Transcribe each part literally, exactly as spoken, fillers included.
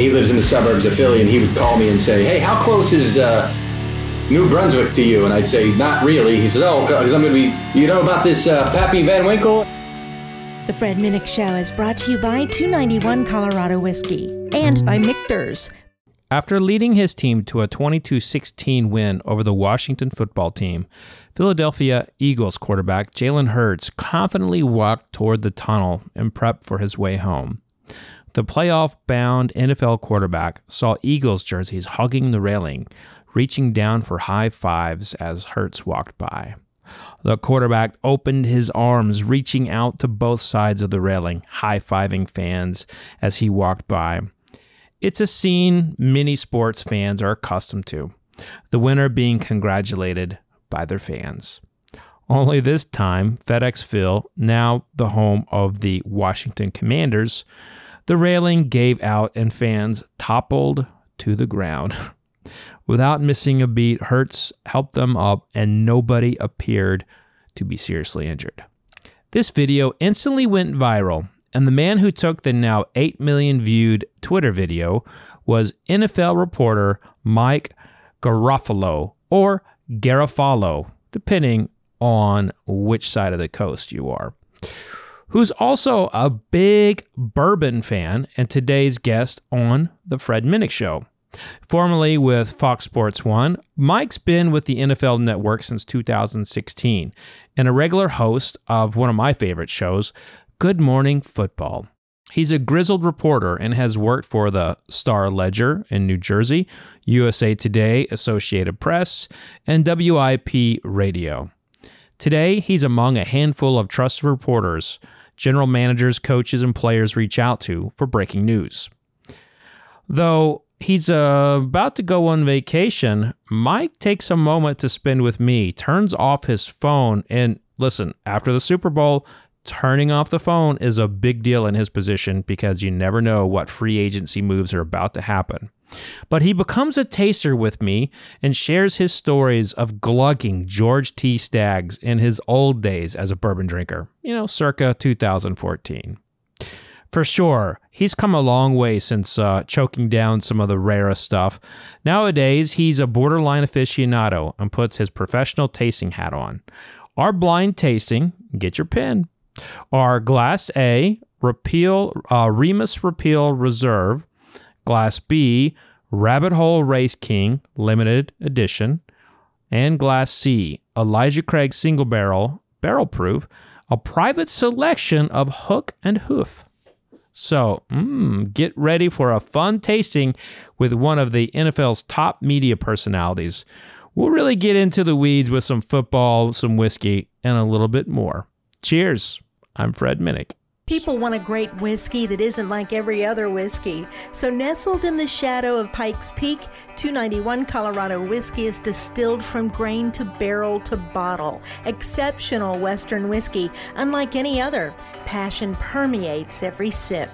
he lives in the suburbs of Philly, and he would call me and say, hey, how close is uh, New Brunswick to you? And I'd say, not really. He said, oh, because I'm going to be, you know about this uh, Pappy Van Winkle? The Fred Minnick Show is brought to you by two ninety-one Colorado Whiskey and by Michter's. After leading his team to a twenty-two sixteen win over the Washington football team, Philadelphia Eagles quarterback Jalen Hurts confidently walked toward the tunnel and prepped for his way home. The playoff-bound N F L quarterback saw Eagles jerseys hugging the railing, reaching down for high fives as Hurts walked by. The quarterback opened his arms, reaching out to both sides of the railing, high-fiving fans as he walked by. It's a scene many sports fans are accustomed to, the winner being congratulated by their fans. Only this time, FedEx Field, now the home of the Washington Commanders, the railing gave out and fans toppled to the ground. Without missing a beat, Hurts helped them up and nobody appeared to be seriously injured. This video instantly went viral. And the man who took the now eight million viewed Twitter video was N F L reporter Mike Garafolo, or Garafalo, depending on which side of the coast you are, who's also a big bourbon fan and today's guest on The Fred Minnick Show. Formerly with Fox Sports one, Mike's been with the N F L Network since two thousand sixteen and a regular host of one of my favorite shows, Good Morning Football. He's a grizzled reporter and has worked for the Star-Ledger in New Jersey, U S A Today, Associated Press, and W I P Radio. Today, he's among a handful of trusted reporters general managers, coaches, and players reach out to for breaking news. Though he's uh, about to go on vacation, Mike takes a moment to spend with me, turns off his phone, and listen, after the Super Bowl, turning off the phone is a big deal in his position because you never know what free agency moves are about to happen. But he becomes a taster with me and shares his stories of glugging George T. Stagg in his old days as a bourbon drinker, you know, circa two thousand fourteen. For sure, he's come a long way since uh, choking down some of the rarest stuff. Nowadays, he's a borderline aficionado and puts his professional tasting hat on. Our blind tasting, get your pen, are Glass A, Repeal, uh, Remus Repeal Reserve, Glass B, Rabbit Hole Race King, Limited Edition, and Glass C, Elijah Craig Single Barrel, Barrel Proof, a private selection of Hook and Hoof. So, mm, get ready for a fun tasting with one of the N F L's top media personalities. We'll really get into the weeds with some football, some whiskey, and a little bit more. Cheers. I'm Fred Minnick. People want a great whiskey that isn't like every other whiskey. So nestled in the shadow of Pikes Peak, two ninety-one Colorado Whiskey is distilled from grain to barrel to bottle. Exceptional Western whiskey, unlike any other. Passion permeates every sip.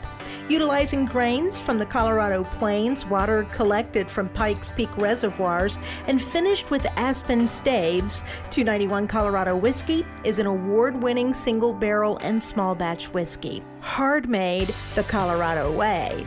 Utilizing grains from the Colorado Plains, water collected from Pikes Peak reservoirs, and finished with aspen staves, two ninety-one Colorado Whiskey is an award-winning single barrel and small batch whiskey. Hard made the Colorado way.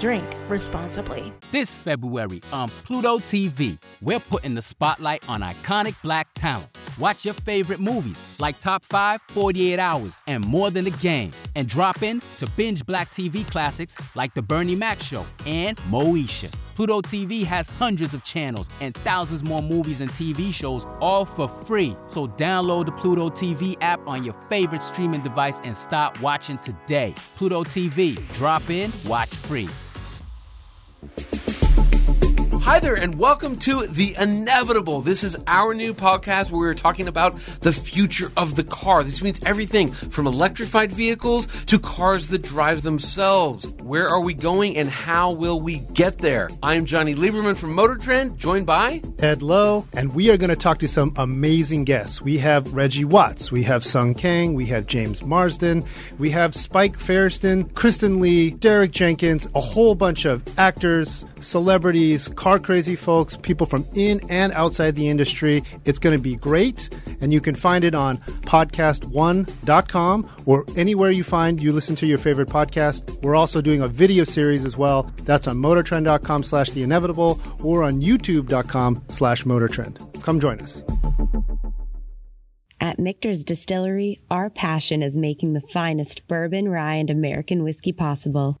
Drink responsibly. This February on Pluto T V, we're putting the spotlight on iconic Black talent. Watch your favorite movies like Top five, forty-eight hours, and More Than a Game. And drop in to binge Black T V classics like The Bernie Mac Show and Moesha. Pluto T V has hundreds of channels and thousands more movies and T V shows, all for free. So download the Pluto T V app on your favorite streaming device and start watching today. Pluto T V. Drop in, watch free. Hi there, and welcome to The Inevitable. This is our new podcast where we're talking about the future of the car. This means everything from electrified vehicles to cars that drive themselves. Where are we going and how will we get there? I'm Johnny Lieberman from Motor Trend, joined by Ed Lowe, and we are going to talk to some amazing guests. We have Reggie Watts, we have Sung Kang, we have James Marsden, we have Spike Ferriston, Kristen Lee, Derek Jenkins, a whole bunch of actors, celebrities, car crazy folks, people from in and outside the industry. It's going to be great, and you can find it on podcast one dot com or anywhere you find you listen to your favorite podcast. We're also doing a video series as well. That's on motor trend dot com slash the inevitable or on youtube dot com slash motor trend. Come join us. At Michter's Distillery, our passion is making the finest bourbon, rye, and American whiskey possible.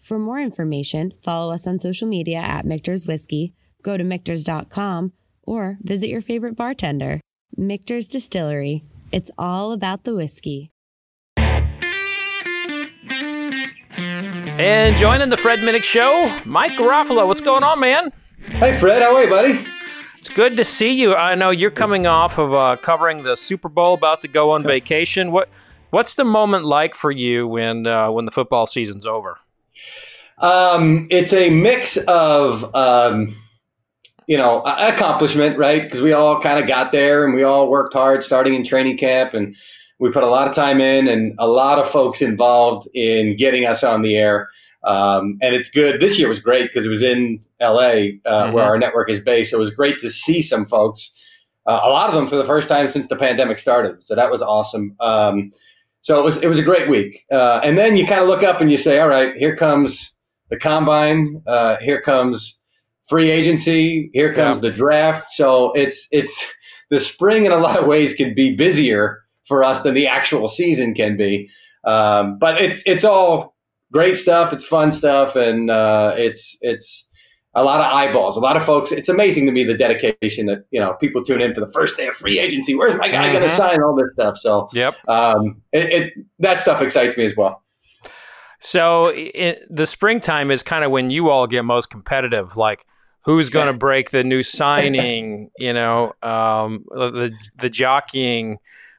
For more information, follow us on social media at Michter's Whiskey, go to michters dot com, or visit your favorite bartender. Michter's Distillery. It's all about the whiskey. And joining the Fred Minnick Show, Mike Garafolo. What's going on, man? Hey, Fred. How are you, buddy? It's good to see you. I know you're coming off of uh, covering the Super Bowl, about to go on vacation. What What's the moment like for you when uh, when the football season's over? Um, it's a mix of, um, you know, accomplishment, right? Because we all kind of got there and we all worked hard starting in training camp, and we put a lot of time in and a lot of folks involved in getting us on the air. Um, and it's good. This year was great because it was in L A, uh, mm-hmm. where our network is based. So it was great to see some folks, uh, a lot of them for the first time since the pandemic started. So that was awesome. Um, So it was it was a great week. Uh, and then you kind of look up and you say, all right, here comes the combine. Uh, here comes free agency. Here comes yeah. the draft. So it's it's the spring in a lot of ways can be busier for us than the actual season can be. Um, but it's it's all great stuff. It's fun stuff. And uh, it's it's a lot of eyeballs, a lot of folks. It's amazing to me the dedication that, you know, people tune in for the first day of free agency. Where's my guy mm-hmm. going to sign? All this stuff. So yep. um, it, it, that stuff excites me as well. So it, the springtime is kind of when you all get most competitive, like who's going to yeah. break the new signing, you know, um, the the jockeying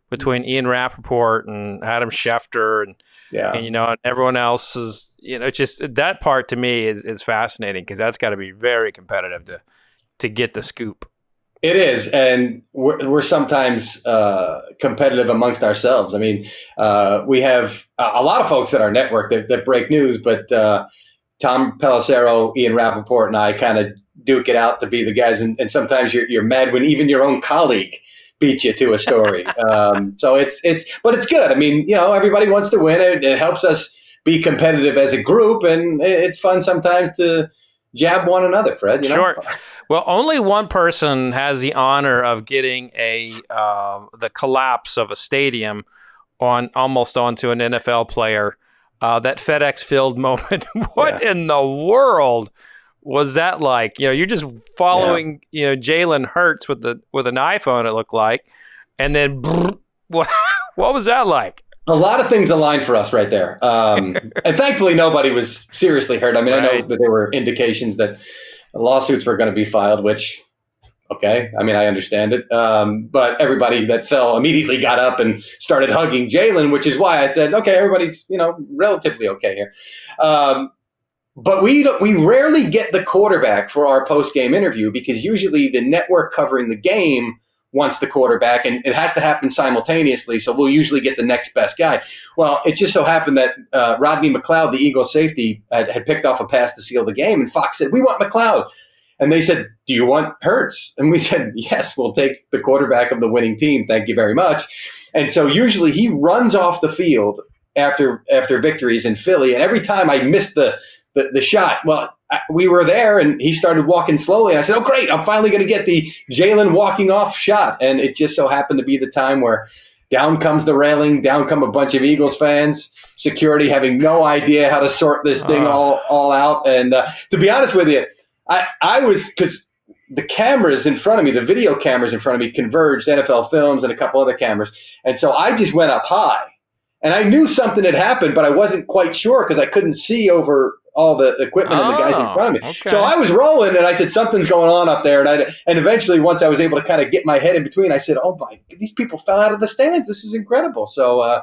between Ian Rappaport and Adam Schefter and, yeah. and you know, and everyone else is, you know, just that part to me is, is fascinating because that's got to be very competitive to to get the scoop. It is. And we're, we're sometimes uh, competitive amongst ourselves. I mean, uh, we have a lot of folks at our network that, that break news, but uh, Tom Pelissero, Ian Rappaport, and I kind of duke it out to be the guys. And, and sometimes you're, you're mad when even your own colleague beat you to a story. um, so it's, it's, but it's good. I mean, you know, everybody wants to win. It, it helps us be competitive as a group, and it's fun sometimes to jab one another, Fred. You know? Sure. Well, only one person has the honor of getting a uh, the collapse of a stadium on almost onto an N F L player. Uh, that FedEx Field moment. What yeah. in the world was that like? You know, you're just following. Yeah. You know, Jalen Hurts with the with an iPhone. It looked like, and then brrr, what? What was that like? A lot of things aligned for us right there. Um, and thankfully, nobody was seriously hurt. I mean, right. I know that there were indications that lawsuits were going to be filed, which, okay, I mean, I understand it. Um, but everybody that fell immediately got up and started hugging Jalen, which is why I said, okay, everybody's, you know, relatively okay here. Um, but we don't, we rarely get the quarterback for our post-game interview because usually the network covering the game wants the quarterback, and it has to happen simultaneously, so we'll usually get the next best guy. Well, it just so happened that uh, Rodney McLeod, the Eagles safety, had, had picked off a pass to seal the game, and Fox said, we want McLeod. And they said, do you want Hurts? And we said, yes, we'll take the quarterback of the winning team. Thank you very much. And so usually he runs off the field after after victories in Philly, and every time I missed the the, the shot, well, I, we were there, and he started walking slowly. And I said, oh, great, I'm finally going to get the Jalen walking off shot. And it just so happened to be the time where down comes the railing, down come a bunch of Eagles fans, security having no idea how to sort this thing uh. all, all out. And uh, to be honest with you, I, I was – because the cameras in front of me, the video cameras in front of me converged, N F L Films and a couple other cameras. And so I just went up high. And I knew something had happened, but I wasn't quite sure because I couldn't see over all the equipment oh, and the guys in front of me. Okay. So I was rolling, and I said, something's going on up there. And I, and eventually, once I was able to kind of get my head in between, I said, oh, my, these people fell out of the stands. This is incredible. So uh,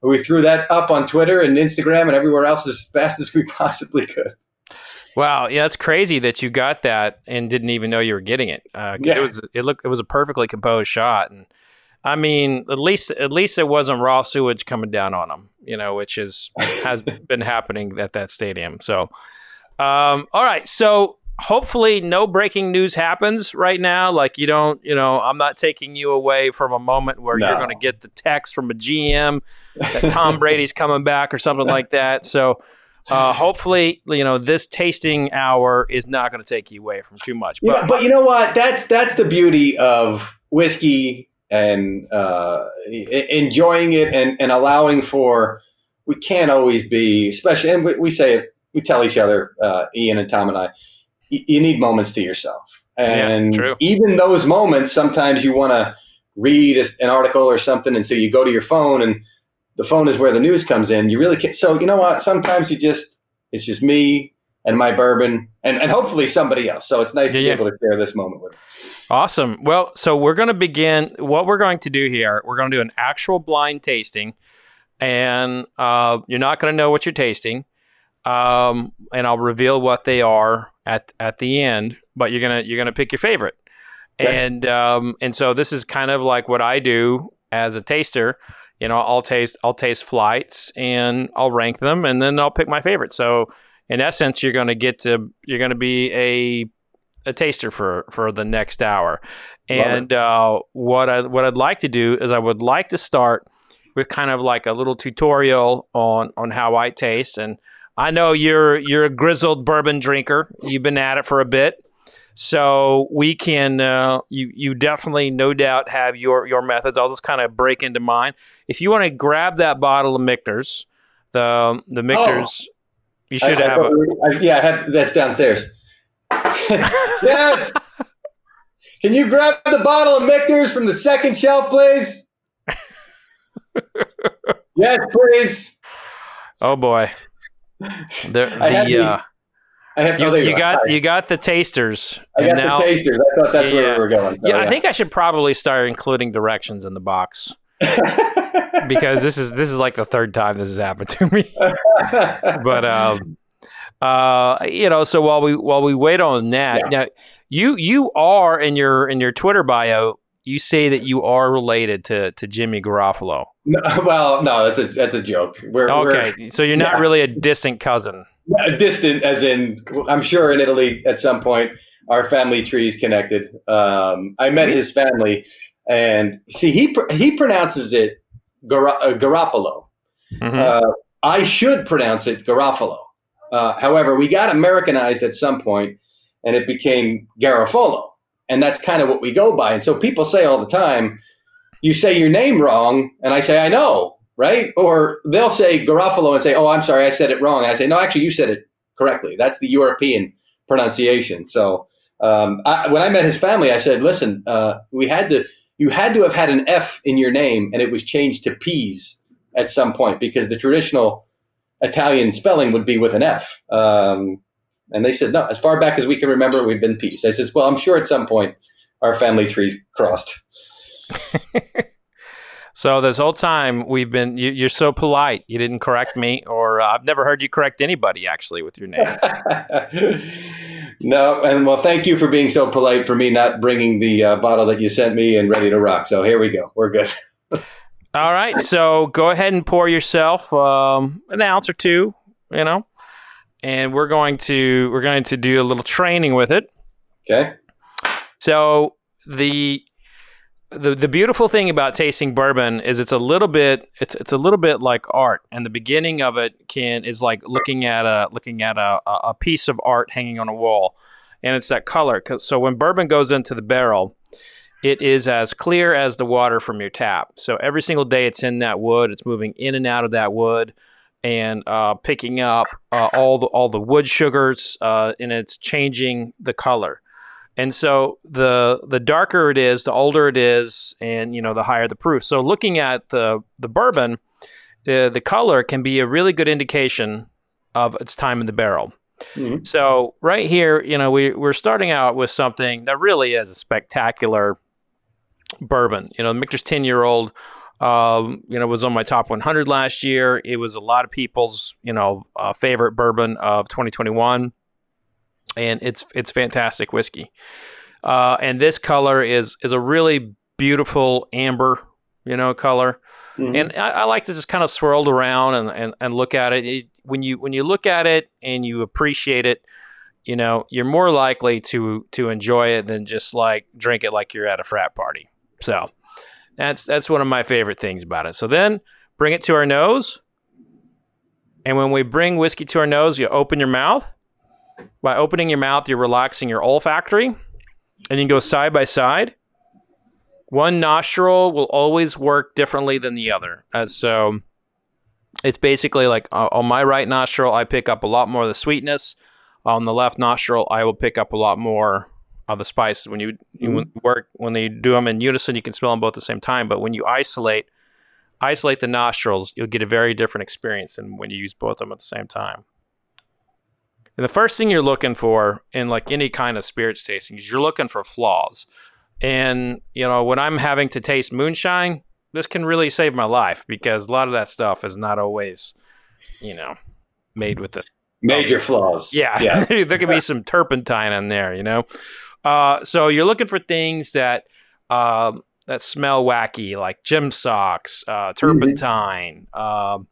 we threw that up on Twitter and Instagram and everywhere else as fast as we possibly could. Wow, yeah, it's crazy that you got that and didn't even know you were getting it. Uh, yeah. It was it looked it was a perfectly composed shot, and I mean, at least at least it wasn't raw sewage coming down on them, you know, which is has been happening at that stadium. So, um, all right, so hopefully no breaking news happens right now. Like you don't, you know, I'm not taking you away from a moment where no. you're going to get the text from a G M that Tom Brady's coming back or something like that. So. Uh, hopefully, you know, this tasting hour is not going to take you away from too much. But, yeah, but you know what? That's that's the beauty of whiskey and uh, enjoying it and, and allowing for – we can't always be – especially – and we, we say it, we tell each other, uh, Ian and Tom and I, y- you need moments to yourself. And yeah, even those moments, sometimes you want to read a, an article or something, and so you go to your phone and – the phone is where the news comes in. You really can't. So, you know what? Sometimes you just, it's just me and my bourbon and, and hopefully somebody else. So it's nice yeah, to be yeah. able to share this moment with them. Awesome. Well, so we're going to begin. What we're going to do here, we're going to do an actual blind tasting, and uh, you're not going to know what you're tasting. Um, and I'll reveal what they are at, at the end, but you're going to, you're going to pick your favorite. Okay. And, um, and so this is kind of like what I do as a taster. You know, I'll taste I'll taste flights and I'll rank them, and then I'll pick my favorite. So, in essence, you're going to get to you're going to be a a taster for, for the next hour. And uh, what I what I'd like to do is I would like to start with kind of like a little tutorial on, on how I taste. And I know you're you're a grizzled bourbon drinker. You've been at it for a bit, so we can uh, you you definitely no doubt have your your methods. I'll just kind of break into mine. If you want to grab that bottle of Michter's, the the Michter's, oh. you should I, have. I a, I, yeah, I have, that's downstairs. Yes. Can you grab the bottle of Michter's from the second shelf, please? Yes, please. Oh boy, the, the uh. I have you, you got Sorry. you got the tasters. I and got now, the tasters. I thought that's yeah. where we were going. So, yeah, I yeah. think I should probably start including directions in the box because this is this is like the third time this has happened to me. But um, uh, you know, so while we while we wait on that, yeah. now you you are in your in your Twitter bio. You say that you are related to, to Jimmy Garafolo. No, well, no, that's a that's a joke. We're, okay, we're, so you're not yeah. really a distant cousin. Distant, as in, I'm sure in Italy at some point our family tree is connected. Um, I met his family, and see, he pr- he pronounces it Gar- uh, Garofalo. Mm-hmm. Uh, I should pronounce it Garofalo. Uh, however, we got Americanized at some point, and it became Garafolo, and that's kind of what we go by. And so people say all the time, "You say your name wrong," and I say, "I know." Right? Or they'll say Garofalo and say, oh, I'm sorry, I said it wrong. And I say, no, actually, you said it correctly. That's the European pronunciation. So um, I, when I met his family, I said, listen, uh, we had to, you had to have had an F in your name, and it was changed to P's at some point because the traditional Italian spelling would be with an F. Um, and they said, no, as far back as we can remember, we've been P's. I said, well, I'm sure at some point our family trees crossed. So this whole time we've been, you, you're so polite. You didn't correct me, or uh, I've never heard you correct anybody actually with your name. No, and well, thank you for being so polite for me not bringing the uh, bottle that you sent me and ready to rock. So here we go. We're good. All right. So go ahead and pour yourself um, an ounce or two, you know, and we're going to we're going to do a little training with it. Okay. So the the the beautiful thing about tasting bourbon is it's a little bit it's it's a little bit like art, and the beginning of it can is like looking at a looking at a a piece of art hanging on a wall, and it's that color. So when bourbon goes into the barrel, it is as clear as the water from your tap. So every single day it's in that wood, it's moving in and out of that wood, and uh, picking up uh, all the all the wood sugars, uh, and it's changing the color. And so the the darker it is, the older it is, and you know the higher the proof. So looking at the the bourbon, uh, the color can be a really good indication of its time in the barrel. Mm-hmm. So right here, you know, we we're starting out with something that really is a spectacular bourbon. You know, Michter's ten-year-old, um, you know, was on my top one hundred last year. It was a lot of people's, you know, uh, favorite bourbon of twenty twenty-one. And it's it's fantastic whiskey, uh, and this color is is a really beautiful amber, you know, color. Mm-hmm. And I, I like to just kind of swirl around and, and, and look at it. it. When you when you look at it and you appreciate it, you know, you're more likely to to enjoy it than just like drink it like you're at a frat party. So that's that's one of my favorite things about it. So then bring it to our nose, and when we bring whiskey to our nose, you open your mouth. By opening your mouth, you're relaxing your olfactory, and you can go side by side. One nostril will always work differently than the other. Uh, so it's basically like uh, on my right nostril, I pick up a lot more of the sweetness. On the left nostril, I will pick up a lot more of the spices. When you, mm-hmm. you when work, when they do them in unison, you can smell them both at the same time. But when you isolate, isolate the nostrils, you'll get a very different experience than when you use both of them at the same time. And the first thing you're looking for in like any kind of spirits tasting is you're looking for flaws. And, you know, when I'm having to taste moonshine, this can really save my life because a lot of that stuff is not always, you know, made with the major flaws. Yeah. yeah. There could be some turpentine in there, you know? Uh, so you're looking for things that, uh, that smell wacky, like gym socks, uh, turpentine, mm-hmm. uh,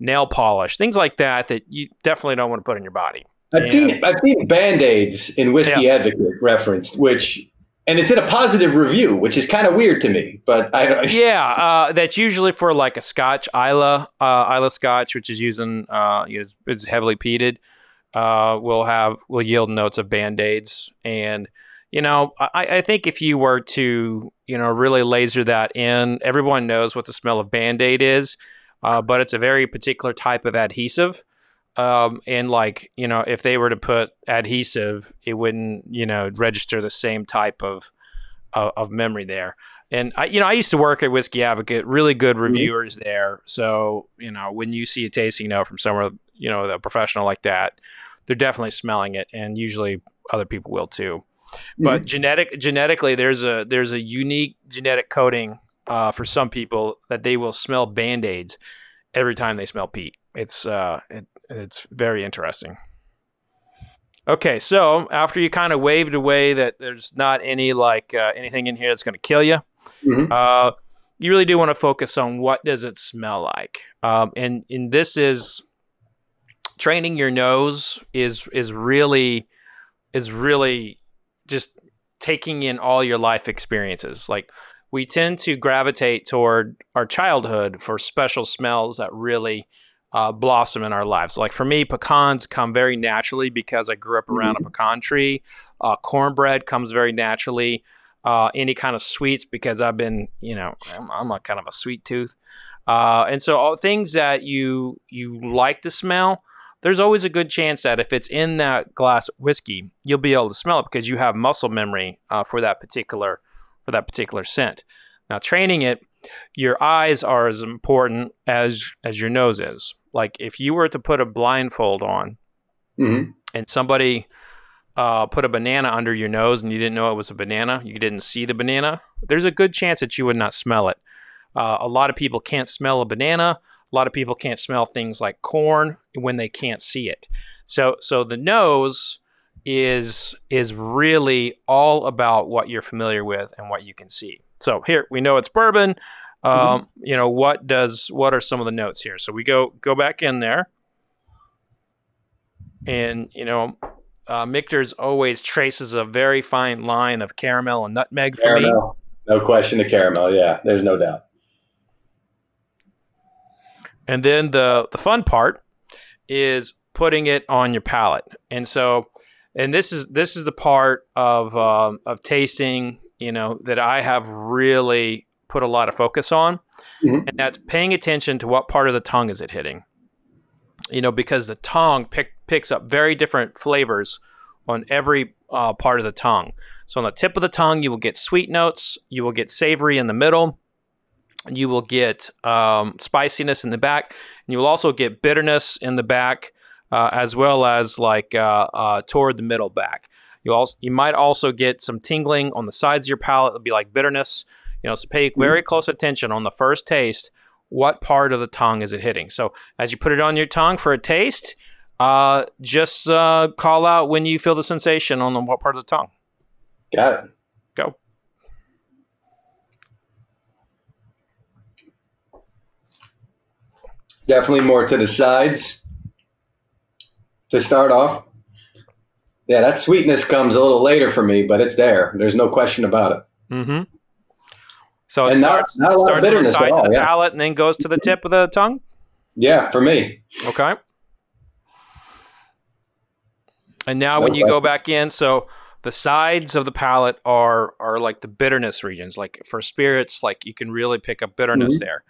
nail polish, things like that, that you definitely don't want to put in your body. I've seen, I've seen Band-Aids in Whiskey yeah. Advocate referenced, which, and it's in a positive review, which is kind of weird to me, but I don't. Yeah, uh, that's usually for like a Scotch, Islay, uh, Islay Scotch, which is using, uh, is, is heavily peated, uh, will have, will yield notes of Band-Aids. And, you know, I, I think if you were to, you know, really laser that in, everyone knows what the smell of Band-Aid is, uh, but it's a very particular type of adhesive. Um, and like, you know, if they were to put adhesive, it wouldn't, you know, register the same type of, uh, of memory there. And I, you know, I used to work at Whiskey Advocate, really good reviewers mm-hmm. there. So, you know, when you see a tasting note from somewhere, you know, a professional like that, they're definitely smelling it. And usually other people will too, mm-hmm. but genetic, genetically, there's a, there's a unique genetic coding, uh, for some people that they will smell Band-Aids every time they smell peat. It's, uh, it, It's very interesting. Okay, so after you kind of waved away that there's not any like uh, anything in here that's going to kill you, mm-hmm. uh, you really do want to focus on what does it smell like. Um, and and this is training your nose is is really is really just taking in all your life experiences. Like we tend to gravitate toward our childhood for special smells that really. Uh, blossom in our lives. Like for me, pecans come very naturally because I grew up around mm-hmm. a pecan tree. Uh, cornbread comes very naturally. Uh, any kind of sweets because I've been, you know, I'm, I'm a kind of a sweet tooth. Uh, and so all things that you you like to smell, there's always a good chance that if it's in that glass of whiskey, you'll be able to smell it because you have muscle memory uh, for that particular for that particular scent. Now, training it, your eyes are as important as as your nose is. Like if you were to put a blindfold on mm-hmm. and somebody uh, put a banana under your nose and you didn't know it was a banana, you didn't see the banana, there's a good chance that you would not smell it. Uh, a lot of people can't smell a banana. A lot of people can't smell things like corn when they can't see it. So so the nose is is really all about what you're familiar with and what you can see. So here we know it's bourbon. Um, mm-hmm. You know, what does what are some of the notes here? So we go go back in there, and you know, uh, Michter's always traces a very fine line of caramel and nutmeg for caramel. me. No question to caramel. Yeah, there's no doubt. And then the the fun part is putting it on your palate, and so. And this is this is the part of um, of tasting, you know, that I have really put a lot of focus on, mm-hmm. and that's paying attention to what part of the tongue is it hitting, you know, because the tongue pick, picks up very different flavors on every uh, part of the tongue. So on the tip of the tongue, you will get sweet notes, you will get savory in the middle, you will get um, spiciness in the back, and you will also get bitterness in the back. Uh, as well as like uh, uh, toward the middle back. You also you might also get some tingling on the sides of your palate. It'll be like bitterness. You know, so pay very close attention on the first taste. What part of the tongue is it hitting? So as you put it on your tongue for a taste, uh, just uh, call out when you feel the sensation on the, what part of the tongue. Got it. Go. Definitely more to the sides. To start off, yeah, that sweetness comes a little later for me, but it's there. There's no question about it. Mm-hmm. So it and starts, not, not starts from the sides of the yeah. palate and then goes to the tip of the tongue? Yeah, for me. Okay. And now no when way. you go back in, so the sides of the palate are, are like the bitterness regions. Like for spirits, like you can really pick up bitterness mm-hmm. there.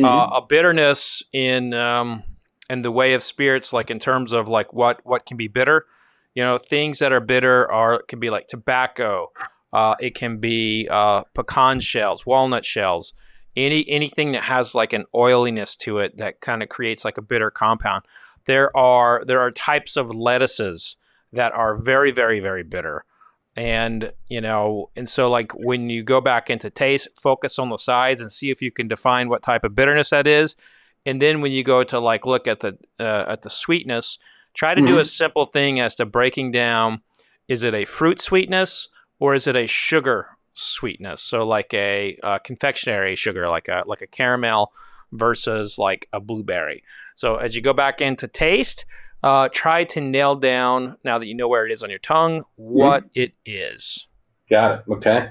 Mm-hmm. Uh, a bitterness in... Um, and the way of spirits, like in terms of like what, what can be bitter, you know, things that are bitter are can be like tobacco, uh, it can be uh, pecan shells, walnut shells, any anything that has like an oiliness to it that kind of creates like a bitter compound. There are there are types of lettuces that are very very very bitter, and you know, and so like when you go back into taste, focus on the sides and see if you can define what type of bitterness that is. And then when you go to like look at the uh, at the sweetness, try to mm-hmm. do a simple thing as to breaking down: is it a fruit sweetness or is it a sugar sweetness? So like a, a confectionery sugar, like a like a caramel versus like a blueberry. So as you go back into taste, uh, try to nail down now that you know where it is on your tongue what mm-hmm. it is. Got it. Okay.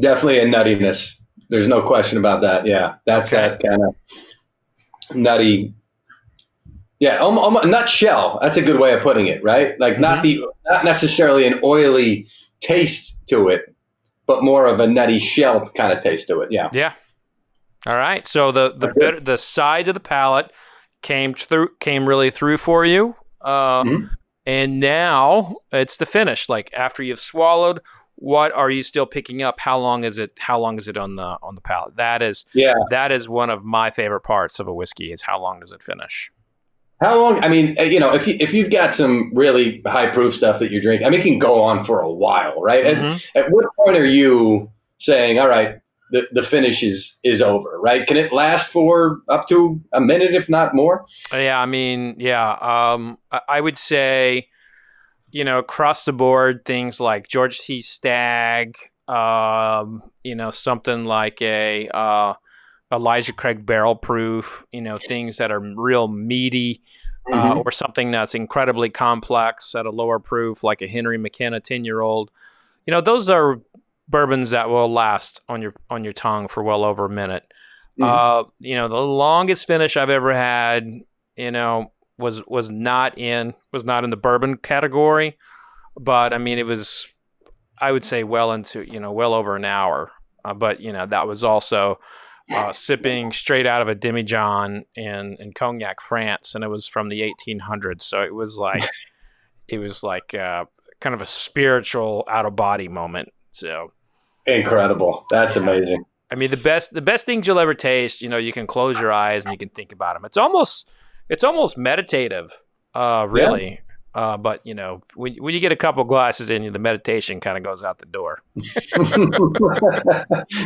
Definitely a nuttiness. There's no question about that. Yeah, that's okay. That kind of nutty. Yeah, um, um, nutshell. That's a good way of putting it, right? Like mm-hmm. not the not necessarily an oily taste to it, but more of a nutty shell kind of taste to it. Yeah. Yeah. All right. So the the bitter, the sides of the palate came through came really through for you, uh, mm-hmm. and now it's the finish. Like after you've swallowed. What are you still picking up? How long is it? How long is it on the on the palate? That is, yeah. That is one of my favorite parts of a whiskey is how long does it finish? How long? I mean, you know, if you, if you've got some really high proof stuff that you're drinking, I mean, it can go on for a while, right? Mm-hmm. At, at what point are you saying, all right, the, the finish is is over, right? Can it last for up to a minute, if not more? Yeah, I mean, yeah, um, I, I would say. You know, across the board, things like George T. Stagg, um, you know, something like a uh, Elijah Craig barrel proof, you know, things that are real meaty uh, mm-hmm. or something that's incredibly complex at a lower proof, like a Henry McKenna ten-year-old. You know, those are bourbons that will last on your on your tongue for well over a minute. Mm-hmm. Uh, you know, the longest finish I've ever had, you know, was was not in was not in the bourbon category, but I mean it was I would say well into you know well over an hour, uh, but you know that was also uh, sipping straight out of a demijohn in in Cognac, France, and it was from the eighteen hundreds, so it was like it was like uh, kind of a spiritual out of body moment. So incredible, that's amazing. I mean the best the best things you'll ever taste. You know you can close your eyes and you can think about them. It's almost It's almost meditative, uh, really. Uh, but, you know, when, when you get a couple glasses in you, the meditation kind of goes out the door. It's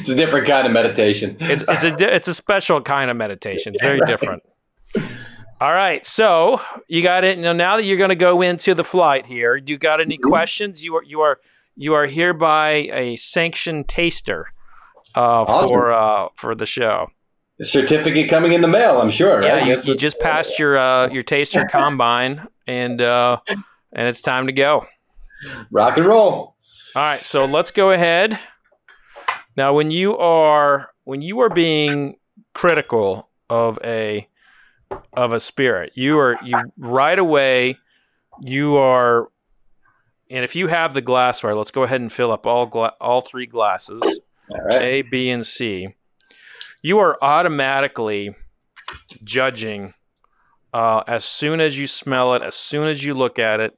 a different kind of meditation. It's it's a, it's a special kind of meditation. It's very different. All right. So you got it. Now, now that you're going to go into the flight here, you got any mm-hmm. questions? You are you are you are hereby a sanctioned taster uh, awesome. for uh, for the show. A certificate coming in the mail, I'm sure. Yeah, right? you, you just passed your uh, your taster combine, and uh, and it's time to go. Rock and roll. All right, so let's go ahead. Now, when you are when you are being critical of a of a spirit, you are you right away. You are, and if you have the glassware, let's go ahead and fill up all gla- all three glasses, all right. A, B, and C. You are automatically judging uh, as soon as you smell it, as soon as you look at it.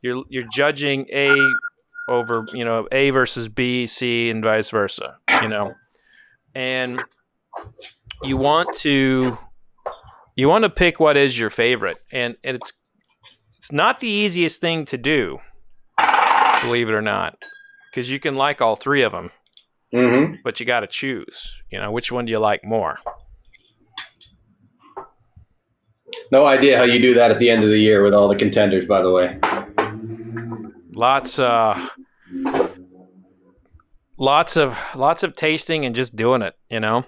You're you're judging A over, you know, A versus B, C, and vice versa, you know. And you want to you want to pick what is your favorite, and it's it's not the easiest thing to do, believe it or not, because you can like all three of them. Mm-hmm. But you got to choose, you know, which one do you like more? No idea how you do that at the end of the year with all the contenders, by the way. Lots, uh, lots of, lots of tasting and just doing it, you know.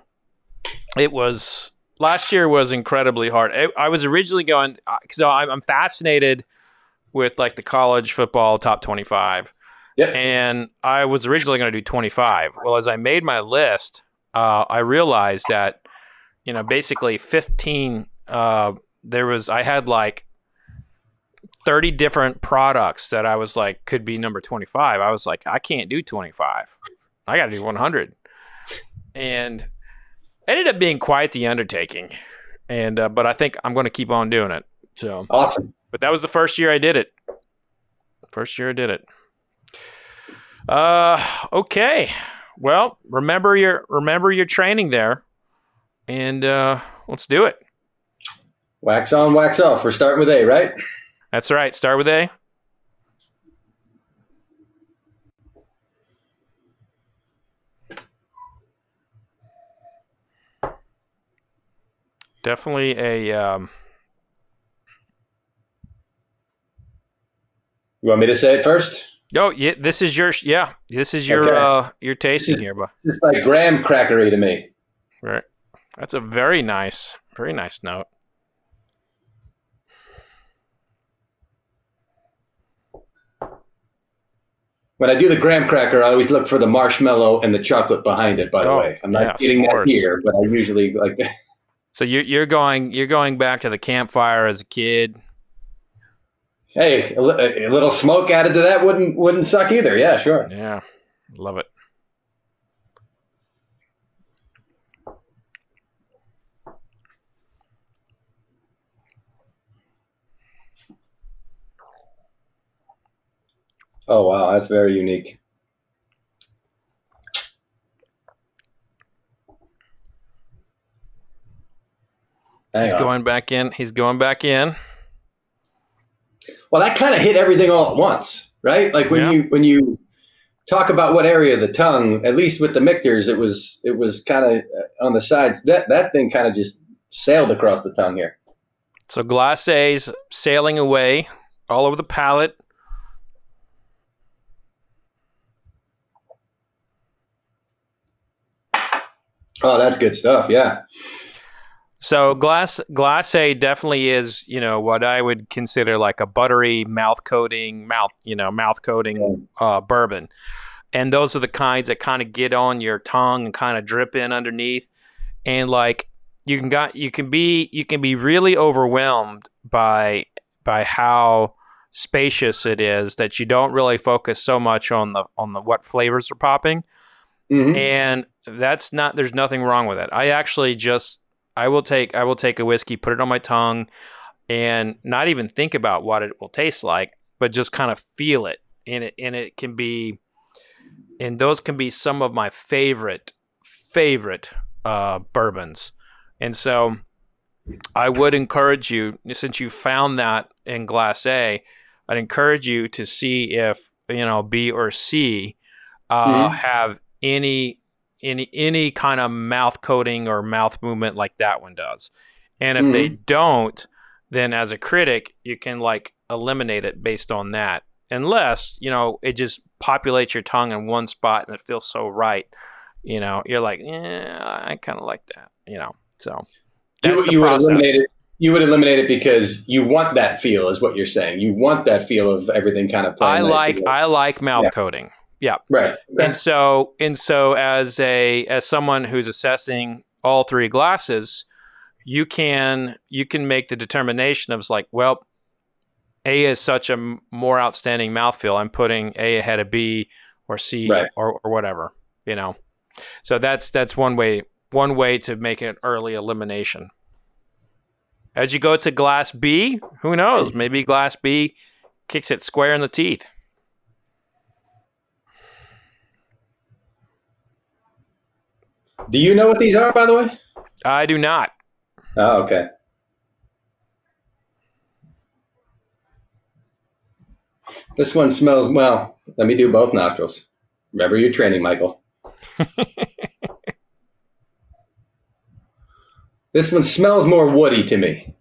It was, last year was incredibly hard. I, I was originally going, so I'm, I'm fascinated with like the college football top twenty-five. Yep. And I was originally going to do twenty-five. Well, as I made my list, uh, I realized that, you know, basically fifteen, uh, there was, I had like thirty different products that I was like, could be number twenty-five. I was like, I can't do twenty-five. I got to do one hundred. And it ended up being quite the undertaking. And, uh, but I think I'm going to keep on doing it. So awesome. But that was the first year I did it. First year I did it. Uh, okay. Well, remember your, remember your training there, and, uh, let's do it. Wax on, wax off. We're starting with A, right? That's right. Start with A. Definitely a, um, you want me to say it first? Oh, yeah, this is your yeah, this is your okay. uh, your tasting is, here, but it's like graham crackery to me. Right, that's a very nice, very nice note. When I do the graham cracker, I always look for the marshmallow and the chocolate behind it. By oh, the way, I'm not eating yeah, that here, but I usually like that. So you're you're going you're going back to the campfire as a kid. Hey, a, li- a little smoke added to that wouldn't wouldn't suck either. Yeah, sure. Yeah, love it. Oh, wow, that's very unique. Hang He's on. going back in. He's going back in. Well, that kind of hit everything all at once, right? Like when yeah. you when you talk about what area of the tongue, at least with the mictors, it was it was kind of on the sides. That that thing kind of just sailed across the tongue here. So glass A's sailing away all over the palate. Oh, that's good stuff. Yeah. So glass glace definitely is, you know, what I would consider like a buttery mouth coating, mouth, you know, mouth coating uh, bourbon. And those are the kinds that kind of get on your tongue and kind of drip in underneath. And like you can got you can be you can be really overwhelmed by by how spacious it is that you don't really focus so much on the on the what flavors are popping. Mm-hmm. And that's not there's nothing wrong with it. I actually just I will take I will take a whiskey, put it on my tongue, and not even think about what it will taste like, but just kind of feel it. And it and it can be, and those can be some of my favorite favorite uh, bourbons. And so, I would encourage you, since you found that in Glace, I'd encourage you to see if, you know, B or C uh, mm-hmm. have any any any kind of mouth coating or mouth movement like that one does. And if mm-hmm. they don't, then as a critic, you can like eliminate it based on that. Unless, you know, it just populates your tongue in one spot and it feels so right. You know, you're like, yeah, I kind of like that, you know, so that's you, you the process. Would eliminate it, you would eliminate it because you want that feel is what you're saying. You want that feel of everything kind of playing. I nice like, together. I like mouth yeah. coating. Yeah. Right. right. And so, and so as a, as someone who's assessing all three glasses, you can, you can make the determination of like, well, A is such a more outstanding mouthfeel. I'm putting A ahead of B or C right. or, or whatever, you know? So that's that's one way one way to make an early elimination. As you go to glass B, who knows? Maybe glass B kicks it square in the teeth. Do you know what these are, by the way? I do not. Oh, okay. This one smells well. Let me do both nostrils. Remember your training, Michael. This one smells more woody to me.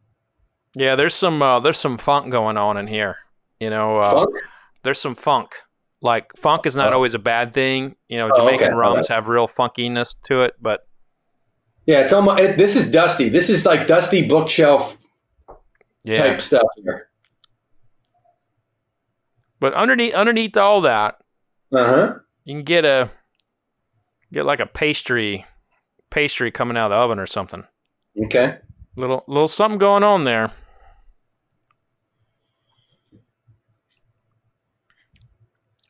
Yeah, there's some uh, there's some funk going on in here. You know, uh, funk? There's some funk. Like funk is not oh. always a bad thing. You know, Jamaican oh, okay. rums right. have real funkiness to it, but yeah, it's almost it, this is dusty. This is like dusty bookshelf yeah. type stuff here. But underneath underneath all that, uh-huh. you can get a Get like a pastry, pastry coming out of the oven or something. Okay. Little little something going on there.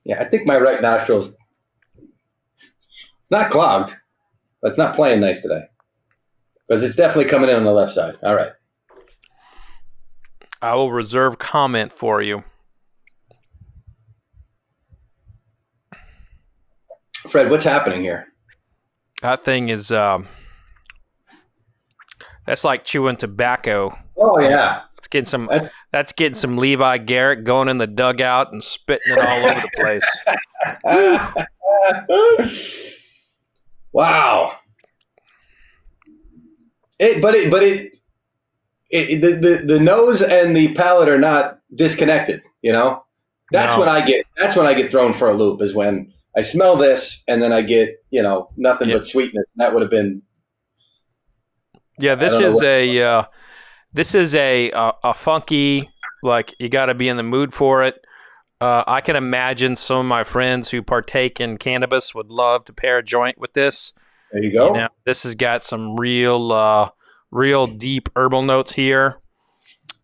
Yeah, I think my right nostril's it's not clogged, but it's not playing nice today because it's definitely coming in on the left side. All right. I will reserve comment for you. Fred, what's happening here? That thing is, um, that's like chewing tobacco. Oh, yeah. It's getting some, that's, that's getting some Levi Garrett going in the dugout and spitting it all over the place. Wow. It, but it, but it, it the, the, the nose and the palate are not disconnected, you know? That's no. when I get, that's when I get thrown for a loop is when I smell this, and then I get, you know, nothing yep. but sweetness. And that would have been. Yeah, this is a uh, this is a a, a funky, like you got to be in the mood for it. Uh, I can imagine some of my friends who partake in cannabis would love to pair a joint with this. There you go. You know, this has got some real, uh, real deep herbal notes here,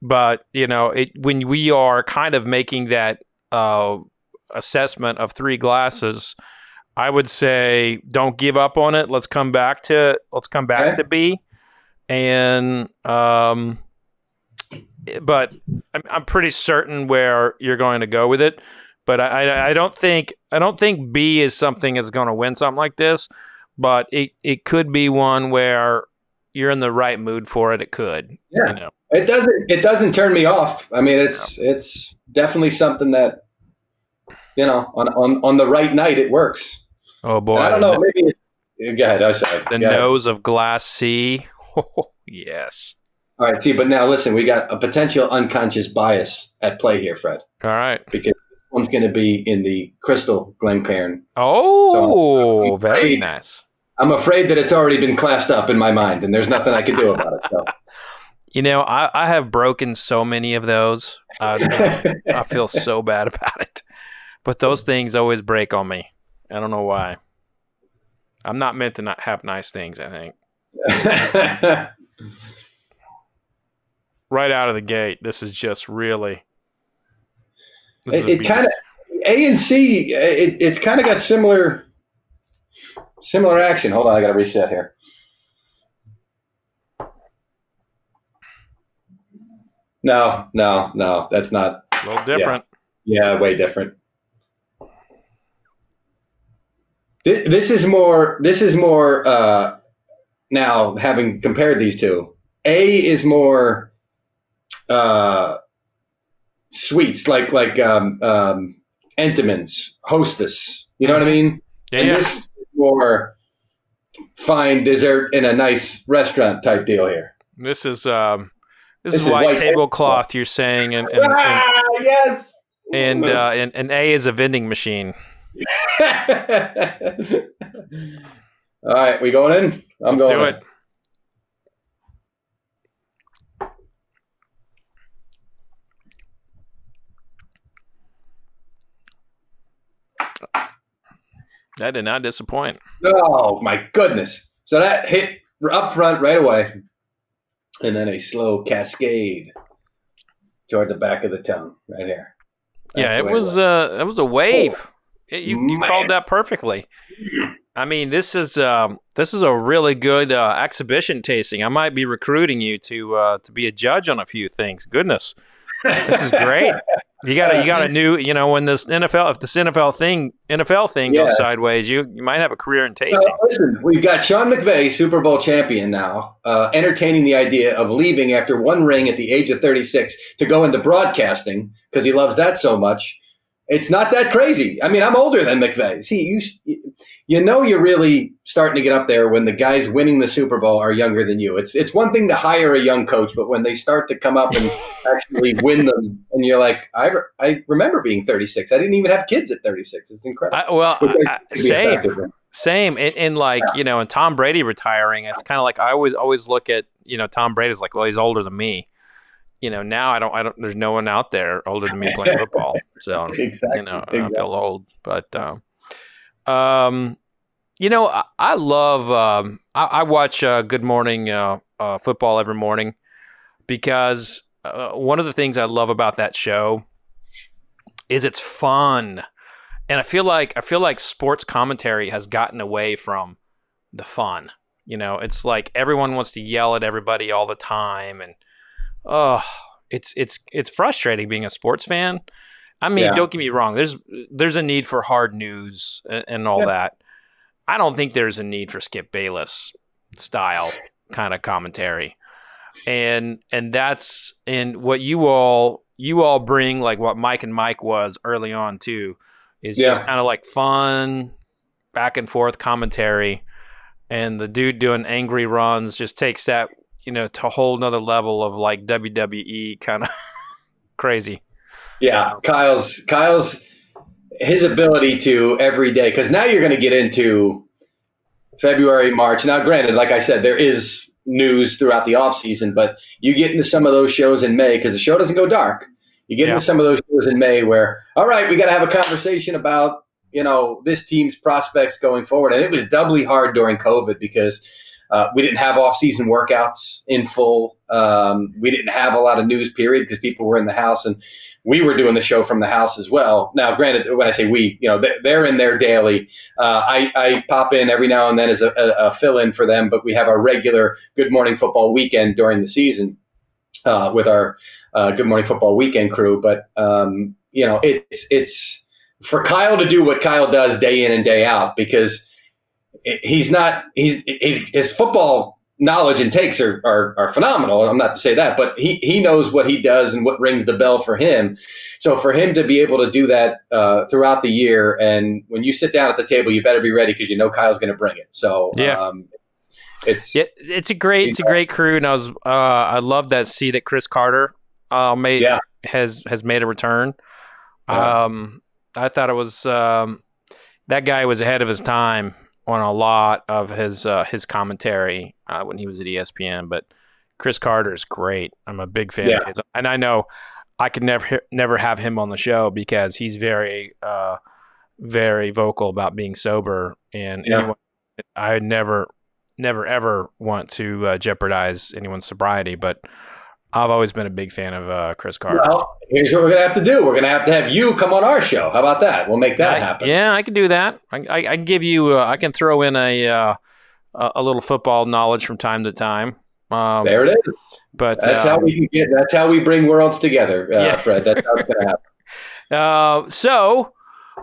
but you know, it when we are kind of making that. Uh, assessment of three glasses, I would say don't give up on it. Let's come back to it. Let's come back okay. to B. And, um, but I'm, I'm pretty certain where you're going to go with it, but I, I, I don't think, I don't think B is something that's going to win something like this, but it, it could be one where you're in the right mood for it. It could. Yeah. You know. It doesn't, it doesn't turn me off. I mean, it's, no. it's definitely something that, you know, on, on, on the right night, it works. Oh, boy. And I don't know. Maybe it's, go ahead. I'm sorry. The go nose ahead. Of glass C. Oh, yes. All right. See, but now listen, we got a potential unconscious bias at play here, Fred. All right. Because this one's going to be in the crystal Glencairn. Oh, so I'm afraid, very nice. I'm afraid that it's already been classed up in my mind, and there's nothing I can do about it. So. You know, I, I have broken so many of those. I, I feel so bad about it. But those things always break on me. I don't know why. I'm not meant to not have nice things, I think. Right out of the gate, this is just really... This it it kind of... A and C, it, it's kind of got similar similar action. Hold on, I got to reset here. No, no, no, that's not... A little different. Yeah, yeah way different. This is more, this is more, uh, now having compared these two, A is more, uh, sweets like like um, um, Entenmann's, Hostess. You know what I mean? Yeah. And yeah. This is more fine dessert in a nice restaurant type deal here. This is um, this, this is, is white, white tablecloth. Table. You're saying, and, and, and ah, yes, and, uh, and and A is a vending machine. All right, we going in? I'm Let's going. Let's do it. That did not disappoint. Oh, my goodness. So that hit up front right away. And then a slow cascade toward the back of the tongue right here. That's yeah, it was, it, uh, it was a wave. Oh, it, you you called that perfectly. I mean, this is um, this is a really good uh, exhibition tasting. I might be recruiting you to uh, to be a judge on a few things. Goodness. This is great. You got a, you got a new, you know, when this N F L, if this N F L thing, N F L thing yeah. goes sideways, you, you might have a career in tasting. Uh, listen, we've got Sean McVay, Super Bowl champion now, uh, entertaining the idea of leaving after one ring at the age of thirty-six to go into broadcasting because he loves that so much. It's not that crazy. I mean, I'm older than McVay. See, you, you know, you're really starting to get up there when the guys winning the Super Bowl are younger than you. It's it's one thing to hire a young coach, but when they start to come up and actually win them, and you're like, I, re- I remember being thirty-six. I didn't even have kids at thirty-six. It's incredible. I, well, I, I, same, same. And, and like yeah. you know, and Tom Brady retiring, it's kind of like I always always look at you know Tom Brady's like, well, he's older than me. You know, now I don't, I don't, there's no one out there older than me playing football. So, exactly, you know, exactly. I feel old, but, um, um you know, I, I love, um, I, I watch uh, Good Morning uh, uh, Football every morning because uh, one of the things I love about that show is it's fun. And I feel like, I feel like sports commentary has gotten away from the fun. You know, it's like everyone wants to yell at everybody all the time and, oh, it's it's it's frustrating being a sports fan. I mean, yeah. don't get me wrong. There's there's a need for hard news and, and all yeah. that. I don't think there's a need for Skip Bayless style kind of commentary. And and that's and what you all you all bring, like what Mike and Mike was early on too, is yeah. just kind of like fun back and forth commentary. And the dude doing angry runs just takes that, you know, to a whole nother level of like W W E kind of crazy. Yeah. Um, Kyle's, Kyle's, his ability to every day, because now you're going to get into February, March. Now, granted, like I said, there is news throughout the off season, but you get into some of those shows in May because the show doesn't go dark. You get yeah. into some of those shows in May where, all right, we got to have a conversation about, you know, this team's prospects going forward. And it was doubly hard during COVID because Uh, we didn't have off-season workouts in full. Um, we didn't have a lot of news, period, because people were in the house, and we were doing the show from the house as well. Now, granted, when I say we, you know, they're in there daily. Uh, I, I pop in every now and then as a, a fill-in for them, but we have our regular Good Morning Football weekend during the season uh, with our uh, Good Morning Football weekend crew. But, um, you know, it's it's for Kyle to do what Kyle does day in and day out because – He's not. He's, he's his football knowledge and takes are, are are phenomenal. I'm not to say that, but he he knows what he does and what rings the bell for him. So for him to be able to do that uh, throughout the year, and when you sit down at the table, you better be ready because you know Kyle's going to bring it. So yeah, um, it's yeah, it's a great it's know. a great crew, and I was uh, I love that see that Chris Carter uh, made yeah. has has made a return. Uh-huh. Um, I thought it was um, that guy was ahead of his time on a lot of his uh, his commentary uh, when he was at E S P N, but Chris Carter is great. I'm a big fan yeah. of his, and I know I could never never have him on the show because he's very uh, very vocal about being sober, and yeah. anyone, I never never ever want to uh, jeopardize anyone's sobriety, but I've always been a big fan of uh, Chris Carter. Well, here's what we're going to have to do. We're going to have to have you come on our show. How about that? We'll make that I, happen. Yeah, I can do that. I, I, I can give you, uh, I can throw in a uh, a little football knowledge from time to time. Um, there it is. But That's uh, how we can get, that's how we bring worlds together, uh, yeah. Fred. That's how it's going to happen. Uh, so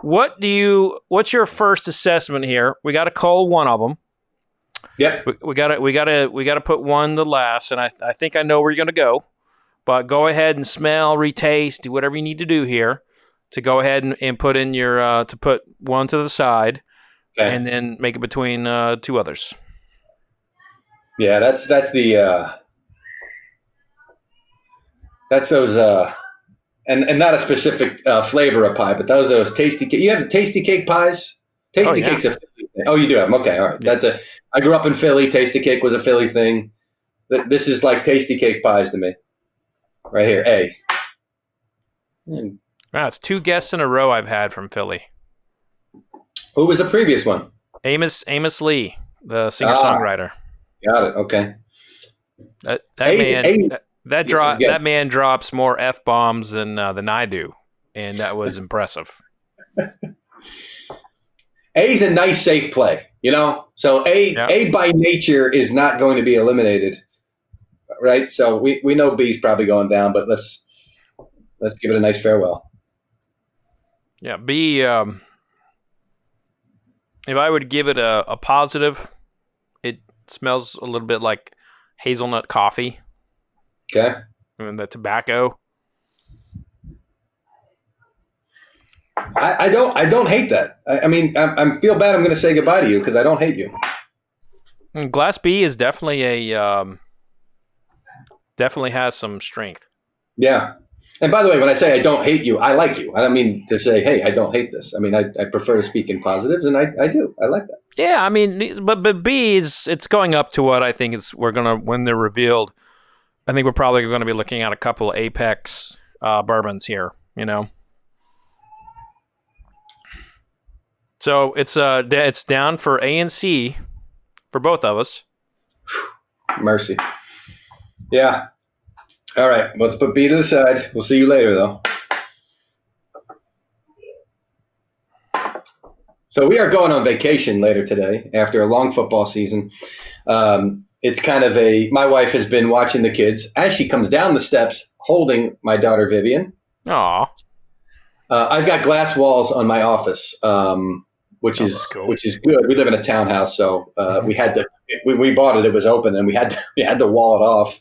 what do you, what's your first assessment here? We got to call one of them. Yep. We got to we got to we got to put one to last, and I I think I know where you're going to go. But go ahead and smell, retaste, do whatever you need to do here to go ahead and, and put in your uh, to put one to the side, okay, and then make it between uh, two others. Yeah, that's that's the uh, that's those uh, and and not a specific uh, flavor of pie, but those those tasty. You have the tasty cake pies. Tasty oh, yeah. cake's a Philly thing. Oh, you do have them. Okay, all right. That's a. I grew up in Philly. Tasty cake was a Philly thing. This is like tasty cake pies to me. Right here, A. Mm. Wow, it's two guests in a row I've had from Philly. Who was the previous one? Amos Amos Lee, the singer-songwriter. Ah, got it. Okay. That, that a, man, a, that, that, dro- that man drops more F-bombs than uh, than I do, and that was impressive. A's a nice, safe play, you know. So A yep. A by nature is not going to be eliminated. Right, so we, we know B's probably going down, but let's let's give it a nice farewell. Yeah, B. Um, if I would give it a, a positive, it smells a little bit like hazelnut coffee. Okay, and the tobacco. I, I don't I don't hate that. I, I mean, I, I feel bad. I'm going to say goodbye to you because I don't hate you. And Glass B is definitely a. Um, Definitely has some strength. Yeah. And by the way, when I say I don't hate you, I like you. I don't mean to say, hey, I don't hate this. I mean, I, I prefer to speak in positives, and I, I do. I like that. Yeah, I mean, but, but B, is, it's going up to what I think is we're going to, when they're revealed, I think we're probably going to be looking at a couple of Apex uh, bourbons here, you know. So it's uh it's down for A and C for both of us. Mercy. Yeah. All right. Let's put B to the side. We'll see you later, though. So we are going on vacation later today after a long football season. Um, it's kind of a – my wife has been watching the kids as she comes down the steps holding my daughter Vivian. Aw. Uh, I've got glass walls on my office, um, which oh, is cool. which is good. We live in a townhouse, so uh, mm-hmm. we had to – we bought it. It was open, and we had to, we had to wall it off.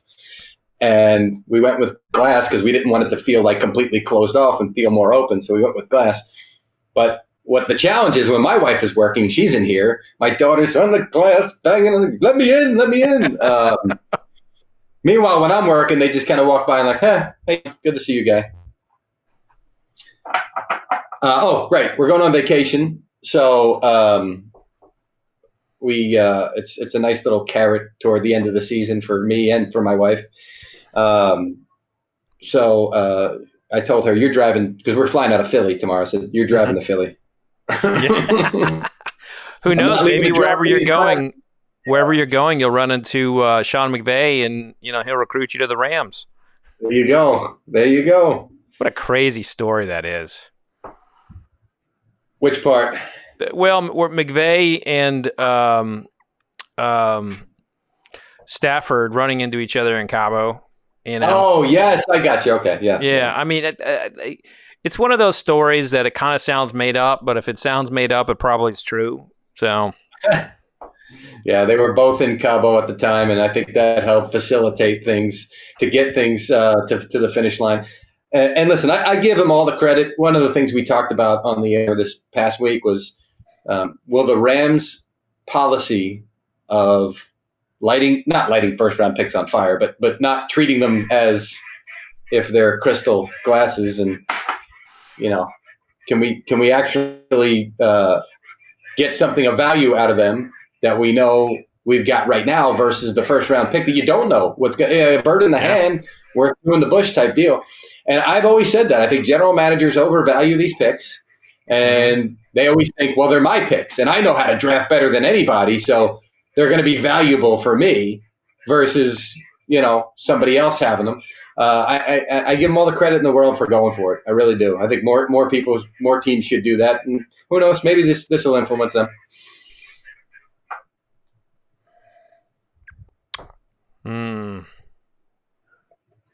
And we went with glass because we didn't want it to feel like completely closed off and feel more open. So we went with glass. But what the challenge is when my wife is working, she's in here. My daughter's on the glass, banging on the, let me in, let me in. Um, meanwhile, when I'm working, they just kind of walk by and like, huh, hey, good to see you, guy. Uh, oh, right. We're going on vacation. So um, we uh, it's it's a nice little carrot toward the end of the season for me and for my wife. Um, so, uh, I told her you're driving cause we're flying out of Philly tomorrow. So you're driving mm-hmm. to Philly. Yeah. Who knows? Maybe wherever you're going, back. wherever you're going, you'll run into, uh, Sean McVay and, you know, he'll recruit you to the Rams. There you go. There you go. What a crazy story that is. Which part? Well, where McVay and, um, um, Stafford running into each other in Cabo. You know? Oh, yes, I got you. Okay, yeah. Yeah, I mean, it, it, it's one of those stories that it kind of sounds made up, but if it sounds made up, it probably is true. So, yeah, they were both in Cabo at the time, and I think that helped facilitate things to get things uh, to, to the finish line. And, and listen, I, I give them all the credit. One of the things we talked about on the air this past week was, um, will the Rams' policy of Lighting, not lighting first-round picks on fire, but but not treating them as if they're crystal glasses, and you know, can we can we actually uh, get something of value out of them that we know we've got right now versus the first-round pick that you don't know what's got a bird in the hand, worth two in the bush type deal. And I've always said that I think general managers overvalue these picks, and they always think, well, they're my picks, and I know how to draft better than anybody, so they're going to be valuable for me versus, you know, somebody else having them. Uh, I, I, I give them all the credit in the world for going for it. I really do. I think more more people, more teams should do that. And who knows? Maybe this this will influence them. Mm.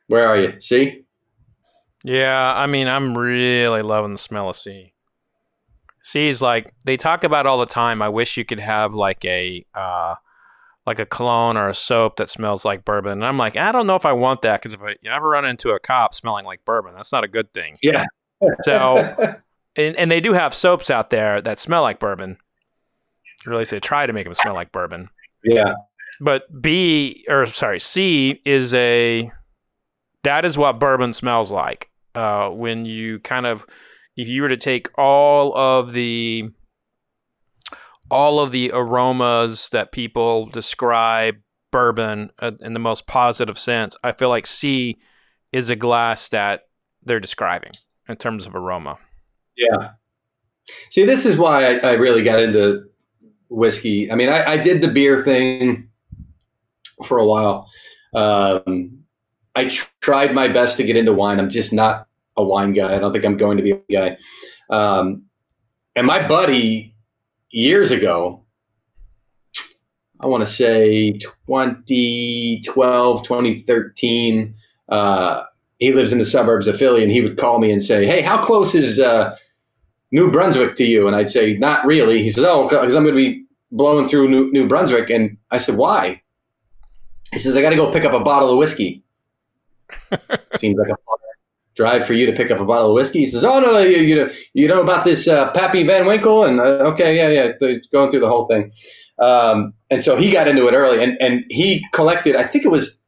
Where are you? C? Yeah, I mean, I'm really loving the smell of C. C is like, they talk about all the time, I wish you could have like a, uh, like a cologne or a soap that smells like bourbon. And I'm like, I don't know if I want that, because if I you ever run into a cop smelling like bourbon, that's not a good thing. Yeah. So, and, and they do have soaps out there that smell like bourbon. Or at least they try to make them smell like bourbon. Yeah. But B, or sorry, C is a, that is what bourbon smells like. Uh, when you kind of, if you were to take all of the, all of the aromas that people describe bourbon uh, in the most positive sense, I feel like C is a glass that they're describing in terms of aroma. Yeah. See, this is why I, I really got into whiskey. I mean, I, I did the beer thing for a while. Um, I tr- tried my best to get into wine. I'm just not a wine guy. I don't think I'm going to be a guy. Um, and my buddy years ago, I want to say twenty twelve, twenty thirteen, uh, he lives in the suburbs of Philly, and he would call me and say, hey, how close is uh, New Brunswick to you? And I'd say, not really. He says, oh, because I'm going to be blowing through New, New Brunswick. And I said, why? He says, I got to go pick up a bottle of whiskey. Seems like a fun drive for you to pick up a bottle of whiskey. He says, oh, no, no, you you know, you know about this uh, Pappy Van Winkle? And uh, okay, yeah, yeah, he's going through the whole thing. Um, and so he got into it early, and, and he collected, I think it was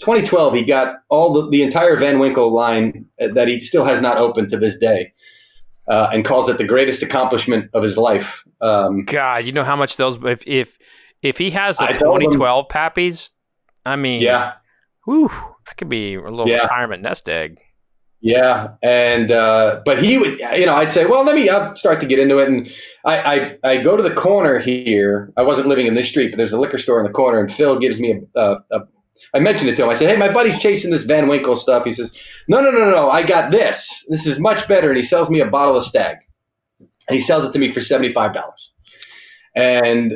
twenty twelve, he got all the, the entire Van Winkle line that he still has not opened to this day, uh, and calls it the greatest accomplishment of his life. Um, God, you know how much those, if if, if he has the twenty twelve him, Pappies, I mean, yeah, whew, that could be a little yeah. retirement nest egg. Yeah. And, uh, but he would, you know, I'd say, well, let me I'll start to get into it. And I, I, I go to the corner here. I wasn't living in this street, but there's a liquor store in the corner. And Phil gives me a, a, a I mentioned it to him. I said, hey, my buddy's chasing this Van Winkle stuff. He says, no, no, no, no. I got this. This is much better. And he sells me a bottle of Stag, and he sells it to me for seventy-five dollars. And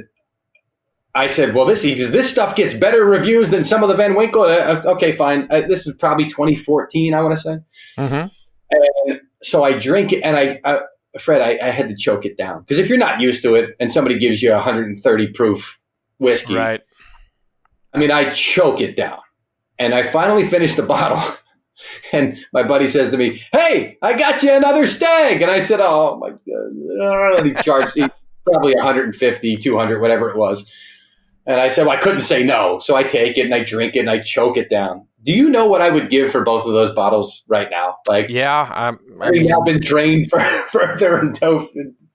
I said, well, this, he says, this stuff gets better reviews than some of the Van Winkle. Uh, okay, fine. I, this was probably twenty fourteen, I want to say. Mm-hmm. And so I drink it, and I, I Fred, I, I had to choke it down. Because if you're not used to it and somebody gives you one hundred thirty proof whiskey, right? I mean, I choke it down. And I finally finished the bottle. And my buddy says to me, hey, I got you another Stag. And I said, oh, my God. And he charged me probably one hundred fifty, two hundred, whatever it was. And I said, well, I couldn't say no. So I take it and I drink it and I choke it down. Do you know what I would give for both of those bottles right now? Like, yeah, I'm, I mean, I've been drained for further and dope,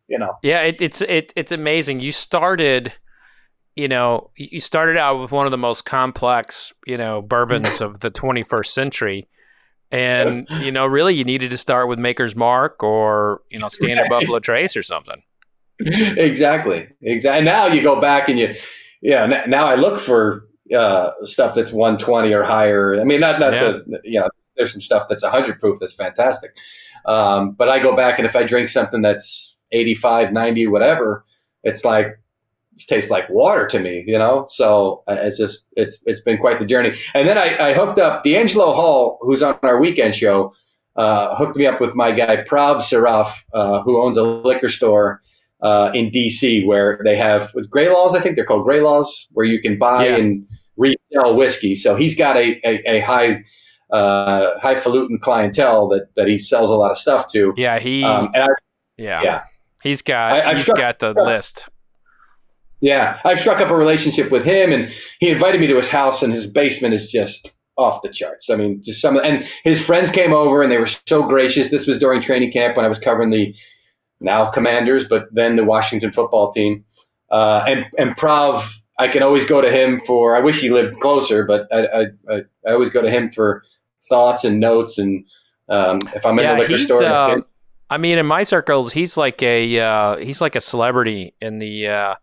you know. Yeah, it, it's it, it's amazing. You started, you know, you started out with one of the most complex, you know, bourbons of the twenty-first century. And, you know, really you needed to start with Maker's Mark or, you know, Standard right. Buffalo Trace or something. Exactly. Exactly. And now you go back and you – yeah, now I look for uh, stuff that's one twenty or higher. I mean, not not yeah. the, you know, there's some stuff that's one hundred proof that's fantastic. Um, but I go back, and if I drink something that's eighty-five, ninety, whatever, it's like it tastes like water to me, you know? So it's just it's it's been quite the journey. And then I, I hooked up D'Angelo Hall, who's on our weekend show, uh, hooked me up with my guy Prav Saraf, uh, who owns a liquor store Uh, in D C, where they have with Greylaws, I think they're called Greylaws, where you can buy yeah. and resell whiskey. So he's got a a, a high uh, highfalutin clientele that, that he sells a lot of stuff to. Yeah, he. Um, and I, yeah. yeah, he's got I, he's struck, got the uh, list. Yeah, I've struck up a relationship with him, and he invited me to his house, and his basement is just off the charts. I mean, just some of, and his friends came over, and they were so gracious. This was during training camp when I was covering the. Now Commanders, but then the Washington football team. Uh, and, and Prav, I can always go to him for – I wish he lived closer, but I I, I always go to him for thoughts and notes. And um, if I'm yeah, in the liquor store uh, – I mean, in my circles, he's like a uh, he's like a celebrity in the uh,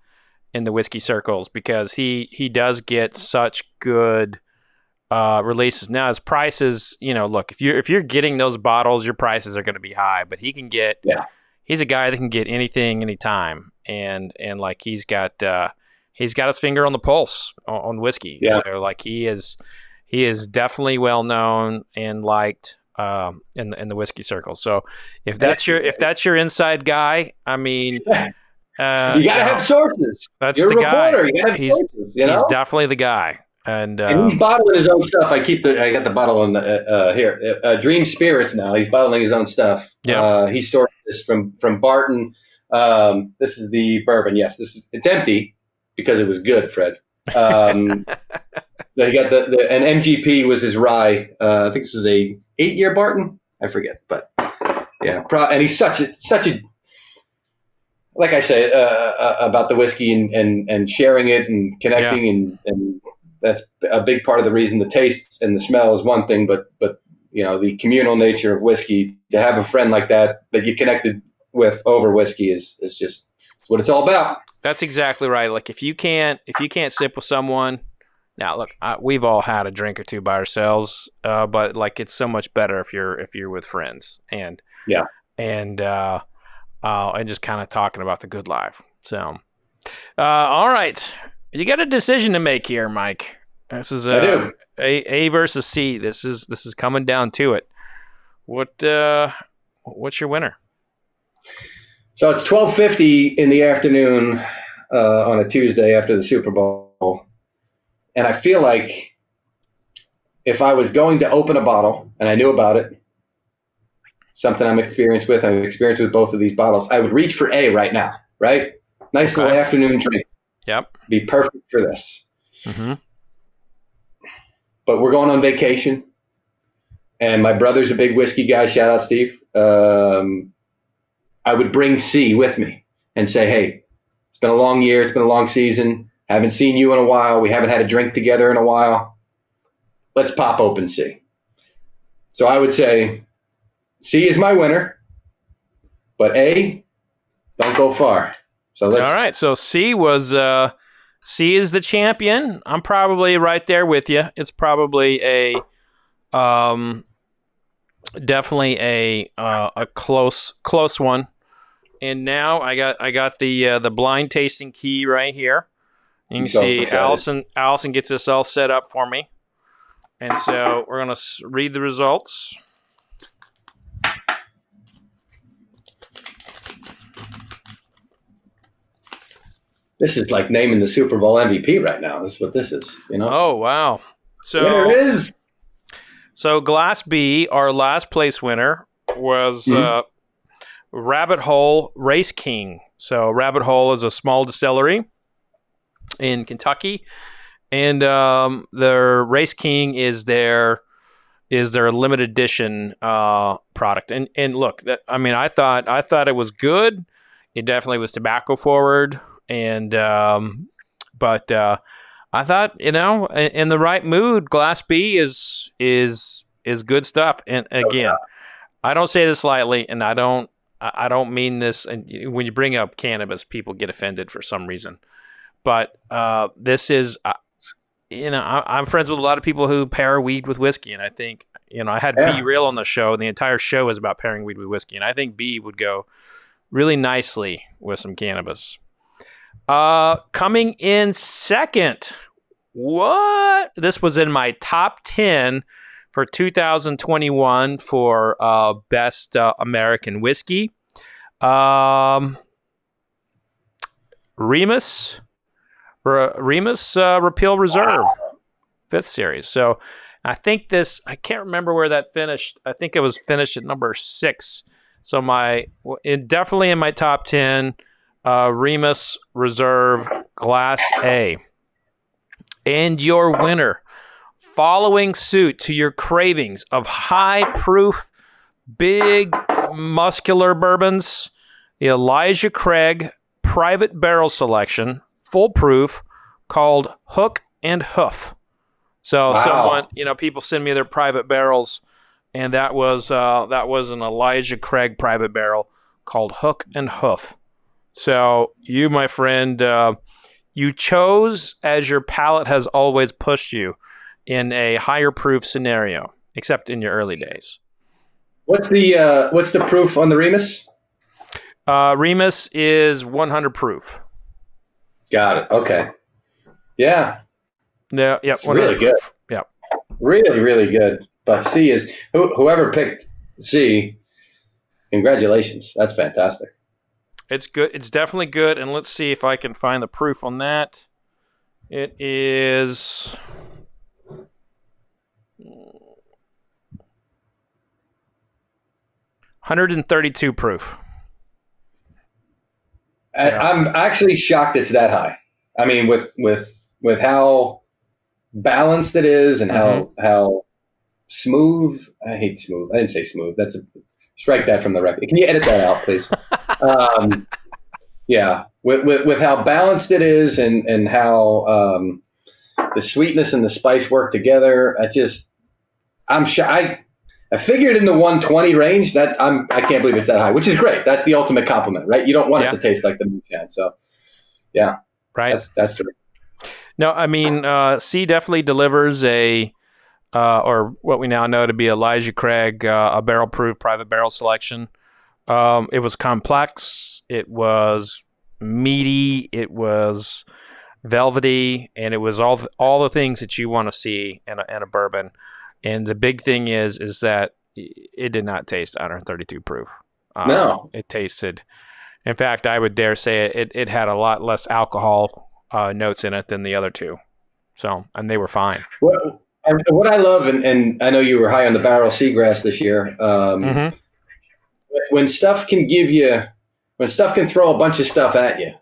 in the whiskey circles because he, he does get such good uh, releases. Now, his prices, you know, look, if you're, if you're getting those bottles, your prices are going to be high, but he can get – yeah. He's a guy that can get anything, anytime, and and like he's got uh, he's got his finger on the pulse on, on whiskey. Yeah. So like he is he is definitely well known and liked um, in the in the whiskey circle. So if that's your if that's your inside guy, I mean, Uh, you got to yeah. have sources. That's You're the a reporter. Guy. You got to have he's, sources. You know? He's definitely the guy. And, um, and he's bottling his own stuff. I keep the. I got the bottle on the, uh, here. Uh, Dream Spirits now. He's bottling his own stuff. Yeah. Uh, he sourced this from from Barton. Um, this is the bourbon. Yes, this is. It's empty because it was good, Fred. Um, so he got the, the and M G P was his rye. Uh, I think this was a eight year Barton. I forget, but yeah. Pro, and he's such a such a. Like I say uh, uh, about the whiskey and, and, and sharing it and connecting yeah. and, and that's a big part of the reason. The taste and the smell is one thing, but but you know the communal nature of whiskey. To have a friend like that that you connected with over whiskey is is just what it's all about. That's exactly right. Like if you can't if you can't sip with someone. Now look, I, we've all had a drink or two by ourselves, uh, but like it's so much better if you're if you're with friends and yeah and. Uh, Uh, and just kind of talking about the good life. So, uh, all right, you got a decision to make here, Mike. This is uh, I do. A A versus C. This is this is coming down to it. What uh, what's your winner? So it's twelve fifty in the afternoon uh, on a Tuesday after the Super Bowl, and I feel like if I was going to open a bottle and I knew about it. Something I'm experienced with. I'm experienced with both of these bottles. I would reach for A right now, right? Nice okay. little afternoon drink. Yep. Be perfect for this. Mm-hmm. But we're going on vacation. And my brother's a big whiskey guy. Shout out, Steve. Um, I would bring C with me and say, hey, it's been a long year. It's been a long season. Haven't seen you in a while. We haven't had a drink together in a while. Let's pop open C. So I would say... C is my winner, but A, don't go far. So let's. All right. So C was uh, C is the champion. I'm probably right there with you. It's probably a, um, definitely a uh, a close close one. And now I got I got the uh, the blind tasting key right here. You can so see excited. Allison Allison gets this all set up for me, and so we're gonna read the results. This is like naming the Super Bowl M V P right now. This is what this is, you know? Oh, wow. So winner is. So Glass B, our last place winner, was mm-hmm. uh, Rabbit Hole Race King. So Rabbit Hole is a small distillery in Kentucky. And um, their Race King is their is their limited edition uh, product. And and look, that, I mean, I thought I thought it was good. It definitely was tobacco forward. And, um, but, uh, I thought, you know, in, in the right mood, Glass B is, is, is good stuff. And again, oh, yeah. I don't say this lightly and I don't, I don't mean this. And when you bring up cannabis, people get offended for some reason, but, uh, this is, uh, you know, I, I'm friends with a lot of people who pair weed with whiskey. And I think, you know, I had yeah. B Real on the show and the entire show is about pairing weed with whiskey. And I think B would go really nicely with some cannabis. Uh, coming in second, what? This was in my top ten for two thousand twenty-one for uh, best uh, American whiskey. Um, Remus, Re- Remus uh, Repeal Reserve, fifth series. So I think this, I can't remember where that finished. I think it was finished at number six. So my, it definitely in my top ten. Uh, Remus Reserve Glass A. And your winner, following suit to your cravings of high-proof, big, muscular bourbons, the Elijah Craig Private Barrel Selection, full-proof, called Hook and Hoof. So wow. someone, you know, people send me their private barrels, and that was uh, that was an Elijah Craig private barrel called Hook and Hoof. So you, my friend, uh, you chose as your palate has always pushed you in a higher proof scenario, except in your early days. What's the uh, what's the proof on the Remus? Uh, Remus is one hundred proof. Got it. Okay. Yeah. No. Yeah. It's really good. Proof. Yeah. Really, really good. But C is who, whoever picked C. Congratulations. That's fantastic. It's good. It's definitely good, and let's see if I can find the proof on that. It is... one hundred thirty-two proof. So. I, I'm actually shocked it's that high. I mean, with with with how balanced it is and mm-hmm. how how smooth. I hate smooth. I didn't say smooth. That's a strike that from the record. Can you edit that out, please? um, yeah, with, with with how balanced it is and and how um, the sweetness and the spice work together. I just I'm shy. I, I figured in the one twenty range that I'm, I can't believe it's that high, which is great. That's the ultimate compliment, right? You don't want yeah. it to taste like the moonshine. So yeah, right. That's, that's true. No, I mean, uh, C definitely delivers a, uh, or what we now know to be Elijah Craig, uh, a barrel proof private barrel selection. Um, it was complex. It was meaty. It was velvety, and it was all, th- all the things that you want to see in a, in a bourbon. And the big thing is, is that it did not taste one hundred thirty-two proof. Um, no, it tasted. In fact, I would dare say it. It had a lot less alcohol uh, notes in it than the other two. So, and they were fine. What, what I love, and, and I know you were high on the barrel seagrass this year. Um, mm-hmm. When stuff can give you, when stuff can throw a bunch of stuff at you,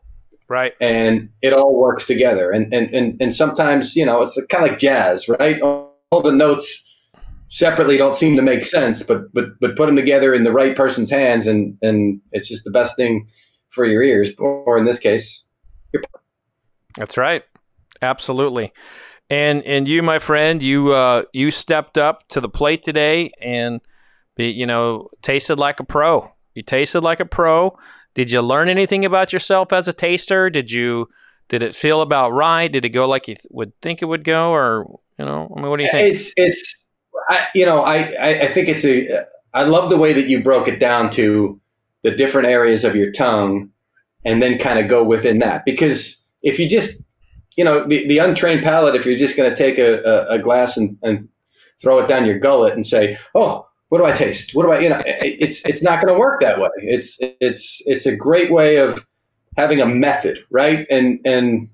right? And it all works together. And and and and sometimes, you know, it's kind of like jazz, right? All the notes separately don't seem to make sense, but but but put them together in the right person's hands, and and it's just the best thing for your ears, or in this case, your. That's right, absolutely, and and you, my friend, you uh, you stepped up to the plate today, and you know tasted like a pro. You tasted like a pro. Did you learn anything about yourself as a taster? Did you did it feel about right? Did it go like you th- would think it would go, or you know? I mean, what do you think? It's it's. I, you know, I, I think it's a, I love the way that you broke it down to the different areas of your tongue and then kind of go within that. Because if you just, you know, the, the untrained palate, if you're just going to take a, a, a glass and, and throw it down your gullet and say, oh, what do I taste? What do I, you know, it's, it's not going to work that way. It's, it's, it's a great way of having a method, right? And, and,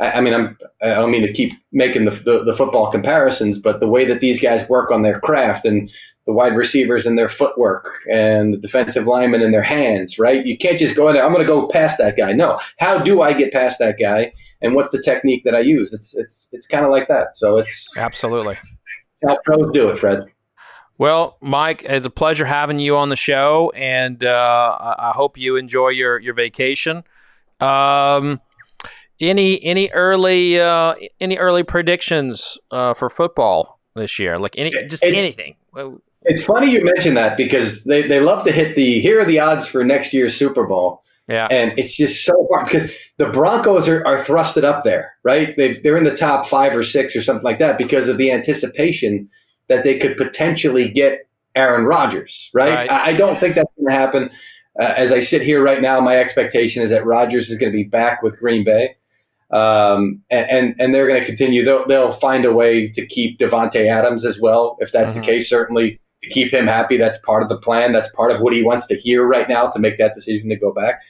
I mean, I'm, I don't mean to keep making the, the the football comparisons, but the way that these guys work on their craft and the wide receivers and their footwork and the defensive linemen and their hands, right? You can't just go in there, I'm going to go past that guy. No, how do I get past that guy? And what's the technique that I use? It's it's it's kind of like that. So it's absolutely how pros do it, Fred. Well, Mike, it's a pleasure having you on the show, and uh, I hope you enjoy your your vacation. Um. Any any early uh, any early predictions uh, for football this year? Like any just it's, anything. It's funny you mention that because they, they love to hit the here are the odds for next year's Super Bowl. Yeah, and it's just so hard because the Broncos are, are thrusted up there, right? They've they're in the top five or six or something like that because of the anticipation that they could potentially get Aaron Rodgers, right? right. I, I don't think that's going to happen. Uh, as I sit here right now, my expectation is that Rodgers is going to be back with Green Bay. Um, and, and, and they're going to continue. They'll, they'll find a way to keep Devontae Adams as well. If that's mm-hmm. the case, certainly to keep him happy, that's part of the plan. That's part of what he wants to hear right now to make that decision to go back.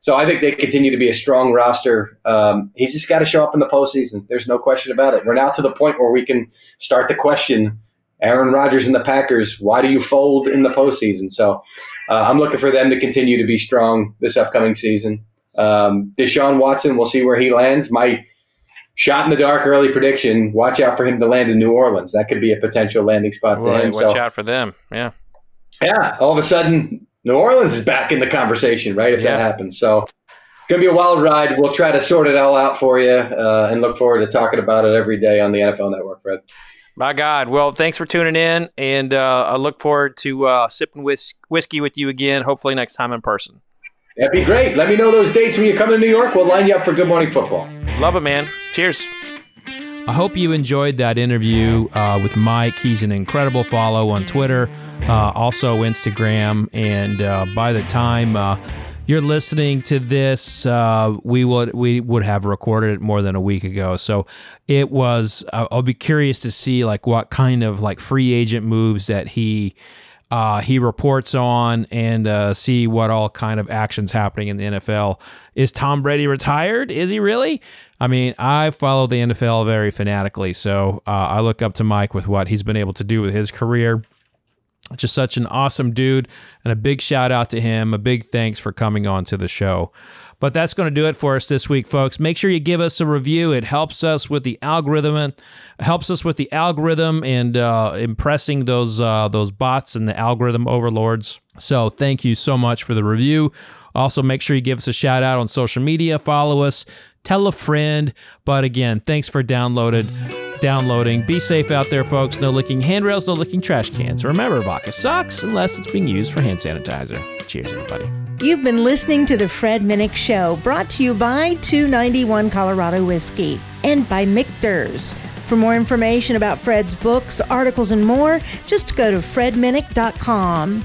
So I think they continue to be a strong roster. Um, he's just got to show up in the postseason. There's no question about it. We're now to the point where we can start to question Aaron Rodgers and the Packers. Why do you fold in the postseason? So uh, I'm looking for them to continue to be strong this upcoming season. Um, Deshaun Watson, we'll see where he lands. My shot in the dark early prediction, watch out for him to land in New Orleans. That could be a potential landing spot to right, him. Watch so, out for them. Yeah. Yeah. All of a sudden, New Orleans is back in the conversation, right? If yeah. that happens. So it's going to be a wild ride. We'll try to sort it all out for you uh, and look forward to talking about it every day on the N F L Network, Fred. My God. Well, thanks for tuning in. And uh, I look forward to uh, sipping whis- whiskey with you again, hopefully next time in person. That'd be great. Let me know those dates when you come to New York. We'll line you up for Good Morning Football. Love it, man. Cheers. I hope you enjoyed that interview uh, with Mike. He's an incredible follow on Twitter, uh, also Instagram. And uh, by the time uh, you're listening to this, uh, we would we would have recorded it more than a week ago. So it was. Uh, I'll be curious to see like what kind of like free agent moves that he. Uh, he reports on and uh, see what all kind of actions happening in the N F L. Is Tom Brady retired? Is he really? I mean, I follow the N F L very fanatically, so uh, I look up to Mike with what he's been able to do with his career. Just such an awesome dude, and a big shout out to him. A big thanks for coming on to the show. But that's going to do it for us this week, folks. Make sure you give us a review. It helps us with the algorithm, and helps us with the algorithm and uh, impressing those uh, those bots and the algorithm overlords. So thank you so much for the review. Also, make sure you give us a shout out on social media. Follow us. Tell a friend. But again, thanks for downloaded. downloading. Be safe out there, folks. No licking handrails, no licking trash cans. Remember, vodka sucks unless it's being used for hand sanitizer. Cheers, everybody. You've been listening to The Fred Minnick Show, brought to you by two ninety-one Colorado Whiskey and by Michter's. For more information about Fred's books, articles, and more, just go to fred minnick dot com.